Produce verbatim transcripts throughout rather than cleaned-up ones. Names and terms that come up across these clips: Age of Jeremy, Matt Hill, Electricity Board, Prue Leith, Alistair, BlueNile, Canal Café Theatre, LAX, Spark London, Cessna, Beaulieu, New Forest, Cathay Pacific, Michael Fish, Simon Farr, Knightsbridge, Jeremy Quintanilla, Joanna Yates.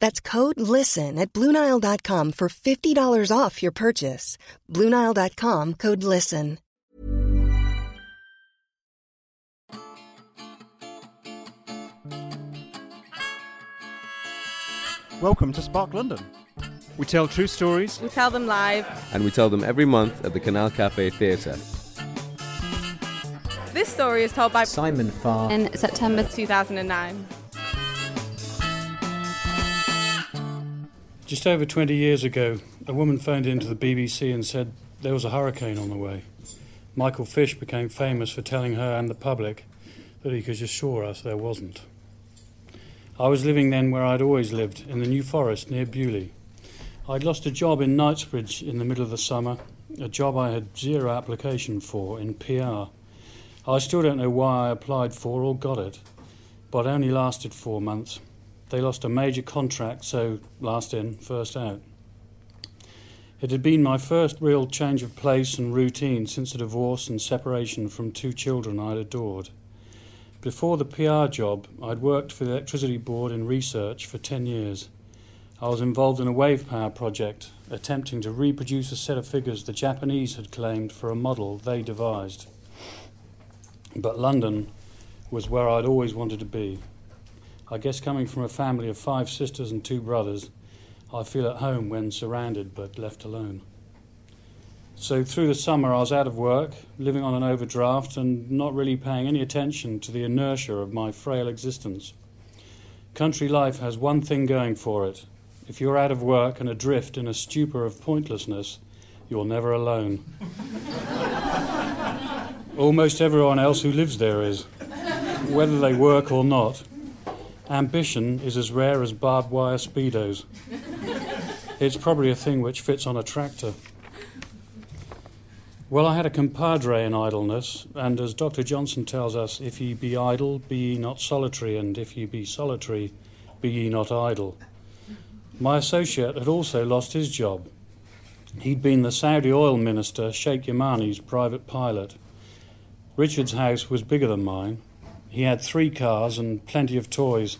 That's code LISTEN at Blue Nile dot com for fifty dollars off your purchase. Blue Nile dot com, code LISTEN. Welcome to Spark London. We tell true stories. We tell them live. And we tell them every month at the Canal Café Theatre. This story is told by Simon Farr in September two thousand nine. Just over twenty years ago, a woman phoned into the B B C and said there was a hurricane on the way. Michael Fish became famous for telling her and the public that he could assure us there wasn't. I was living then where I'd always lived, in the New Forest near Beaulieu. I'd lost a job in Knightsbridge in the middle of the summer, a job I had zero application for in P R. I still don't know why I applied for or got it, but it only lasted four months. They lost a major contract, so last in, first out. It had been my first real change of place and routine since the divorce and separation from two children I'd adored. Before the P R job, I'd worked for the Electricity Board in research for ten years. I was involved in a wave power project, attempting to reproduce a set of figures the Japanese had claimed for a model they devised. But London was where I'd always wanted to be. I guess coming from a family of five sisters and two brothers, I feel at home when surrounded but left alone. So through the summer I was out of work, living on an overdraft and not really paying any attention to the inertia of my frail existence. Country life has one thing going for it. If you're out of work and adrift in a stupor of pointlessness, you're never alone. Almost everyone else who lives there is, whether they work or not. Ambition is as rare as barbed wire speedos. It's probably a thing which fits on a tractor. Well, I had a compadre in idleness, and as Doctor Johnson tells us, if ye be idle, be ye not solitary, and if ye be solitary, be ye not idle. My associate had also lost his job. He'd been the Saudi oil minister, Sheikh Yamani's private pilot. Richard's house was bigger than mine. He had three cars and plenty of toys,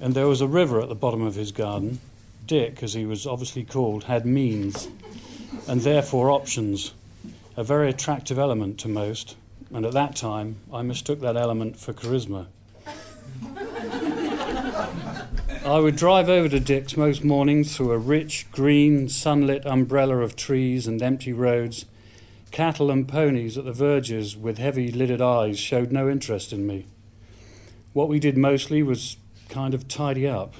and there was a river at the bottom of his garden. Dick, as he was obviously called, had means, and therefore options, a very attractive element to most, and at that time I mistook that element for charisma. I would drive over to Dick's most mornings through a rich, green, sunlit umbrella of trees and empty roads. Cattle and ponies at the verges with heavy-lidded eyes showed no interest in me. What we did mostly was kind of tidy up.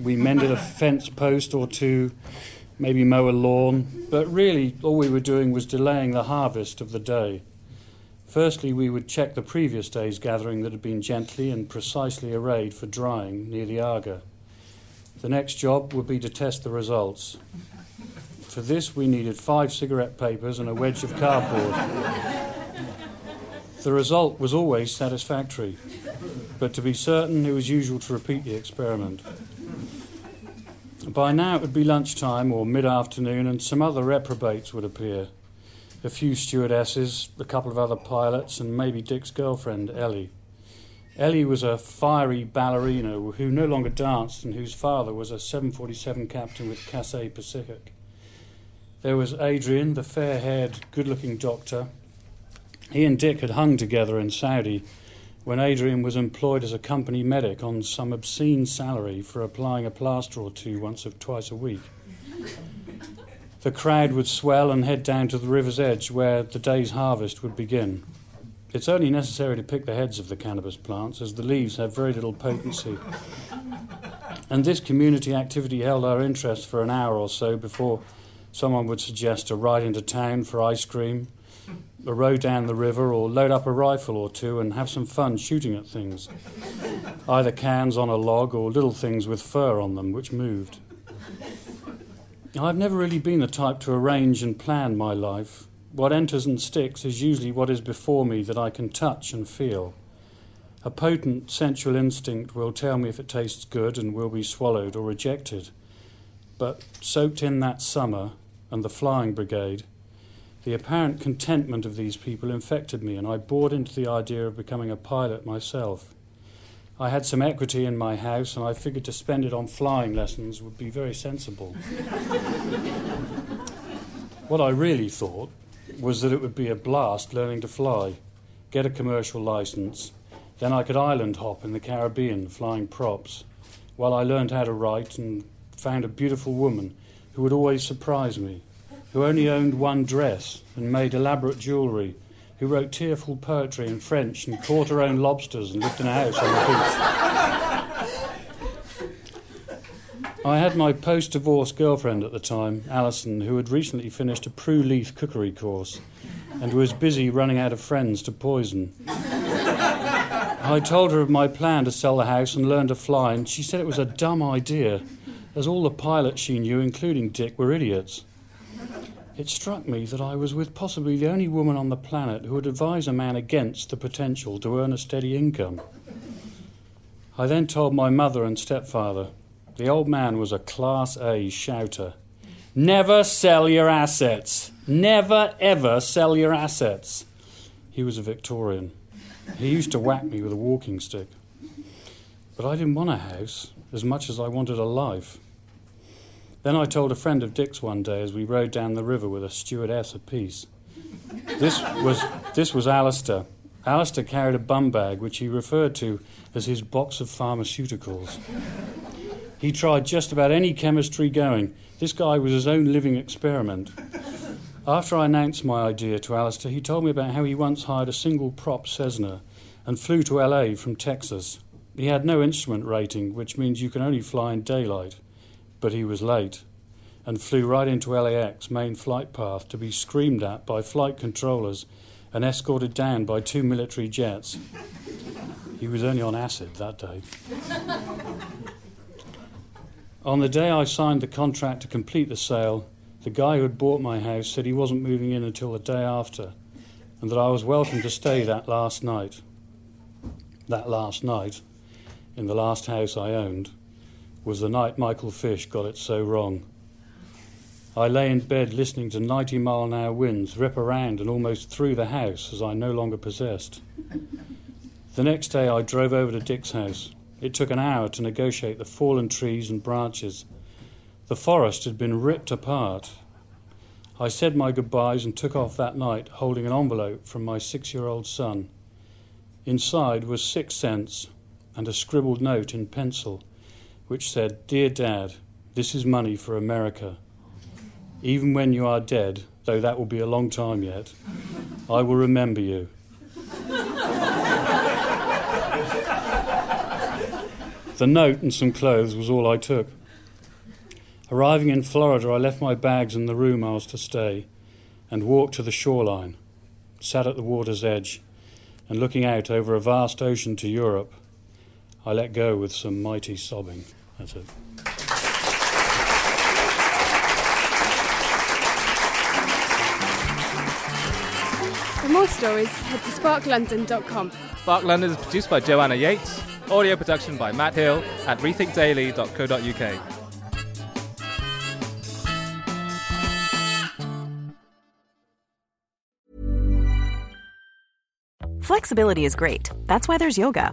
We mended a fence post or two, maybe mow a lawn, but really all we were doing was delaying the harvest of the day. Firstly, we would check the previous day's gathering that had been gently and precisely arrayed for drying near the Aga. The next job would be to test the results. For this, we needed five cigarette papers and a wedge of cardboard. The result was always satisfactory, but to be certain, it was usual to repeat the experiment. By now, it would be lunchtime or mid-afternoon, and some other reprobates would appear. A few stewardesses, a couple of other pilots, and maybe Dick's girlfriend, Ellie. Ellie was a fiery ballerina who no longer danced and whose father was a seven forty-seven captain with Cathay Pacific. There was Adrian, the fair-haired, good-looking doctor. He and Dick had hung together in Saudi when Adrian was employed as a company medic on some obscene salary for applying a plaster or two once or twice a week. the crowd would swell and head down to the river's edge where the day's harvest would begin. It's only necessary to pick the heads of the cannabis plants, as the leaves have very little potency. And this community activity held our interest for an hour or so before someone would suggest a ride into town for ice cream, a row down the river, or load up a rifle or two and have some fun shooting at things, either cans on a log or little things with fur on them which moved. I've never really been the type to arrange and plan my life. What enters and sticks is usually what is before me that I can touch and feel. A potent sensual instinct will tell me if it tastes good and will be swallowed or rejected. But soaked in that summer and the flying brigade, the apparent contentment of these people infected me, and I bored into the idea of becoming a pilot myself. I had some equity in my house, and I figured to spend it on flying lessons would be very sensible. What I really thought was that it would be a blast learning to fly, get a commercial licence, then I could island hop in the Caribbean flying props, while I learned how to write and found a beautiful woman who would always surprise me, who only owned one dress and made elaborate jewellery, who wrote tearful poetry in French and caught her own lobsters and lived in a house on the beach. I had my post-divorce girlfriend at the time, Alison, who had recently finished a Prue Leith cookery course and was busy running out of friends to poison. I told her of my plan to sell the house and learn to fly, and she said it was a dumb idea, as all the pilots she knew, including Dick, were idiots. It struck me that I was with possibly the only woman on the planet who would advise a man against the potential to earn a steady income. I then told my mother and stepfather. The old man was a Class A shouter. Never sell your assets. Never, ever sell your assets. He was a Victorian. He used to whack me with a walking stick. But I didn't want a house as much as I wanted a life. Then I told a friend of Dick's one day as we rode down the river with a stewardess apiece. This was this was Alistair. Alistair carried a bum bag, which he referred to as his box of pharmaceuticals. He tried just about any chemistry going. This guy was his own living experiment. After I announced my idea to Alistair, he told me about how he once hired a single prop Cessna and flew to L A from Texas. He had no instrument rating, which means you can only fly in daylight. But he was late and flew right into L A X main flight path to be screamed at by flight controllers and escorted down by two military jets. He was only on acid that day. On the day I signed the contract to complete the sale, the guy who had bought my house said he wasn't moving in until the day after and that I was welcome to stay that last night. That last night, in the last house I owned, was the night Michael Fish got it so wrong. I lay in bed listening to ninety mile an hour winds rip around and almost through the house as I no longer possessed. The next day I drove over to Dick's house. It took an hour to negotiate the fallen trees and branches. The forest had been ripped apart. I said my goodbyes and took off that night holding an envelope from my six-year-old son. Inside was six cents and a scribbled note in pencil which said, Dear Dad, this is money for America. Even when you are dead, though that will be a long time yet, I will remember you. The note and some clothes was all I took. Arriving in Florida, I left my bags in the room I was to stay and walked to the shoreline, sat at the water's edge and looking out over a vast ocean to Europe, I let go with some mighty sobbing. That's it. For more stories, head to spark london dot com. Spark London is produced by Joanna Yates, audio production by Matt Hill at rethink daily dot co dot u k. Flexibility is great. That's why there's yoga.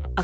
a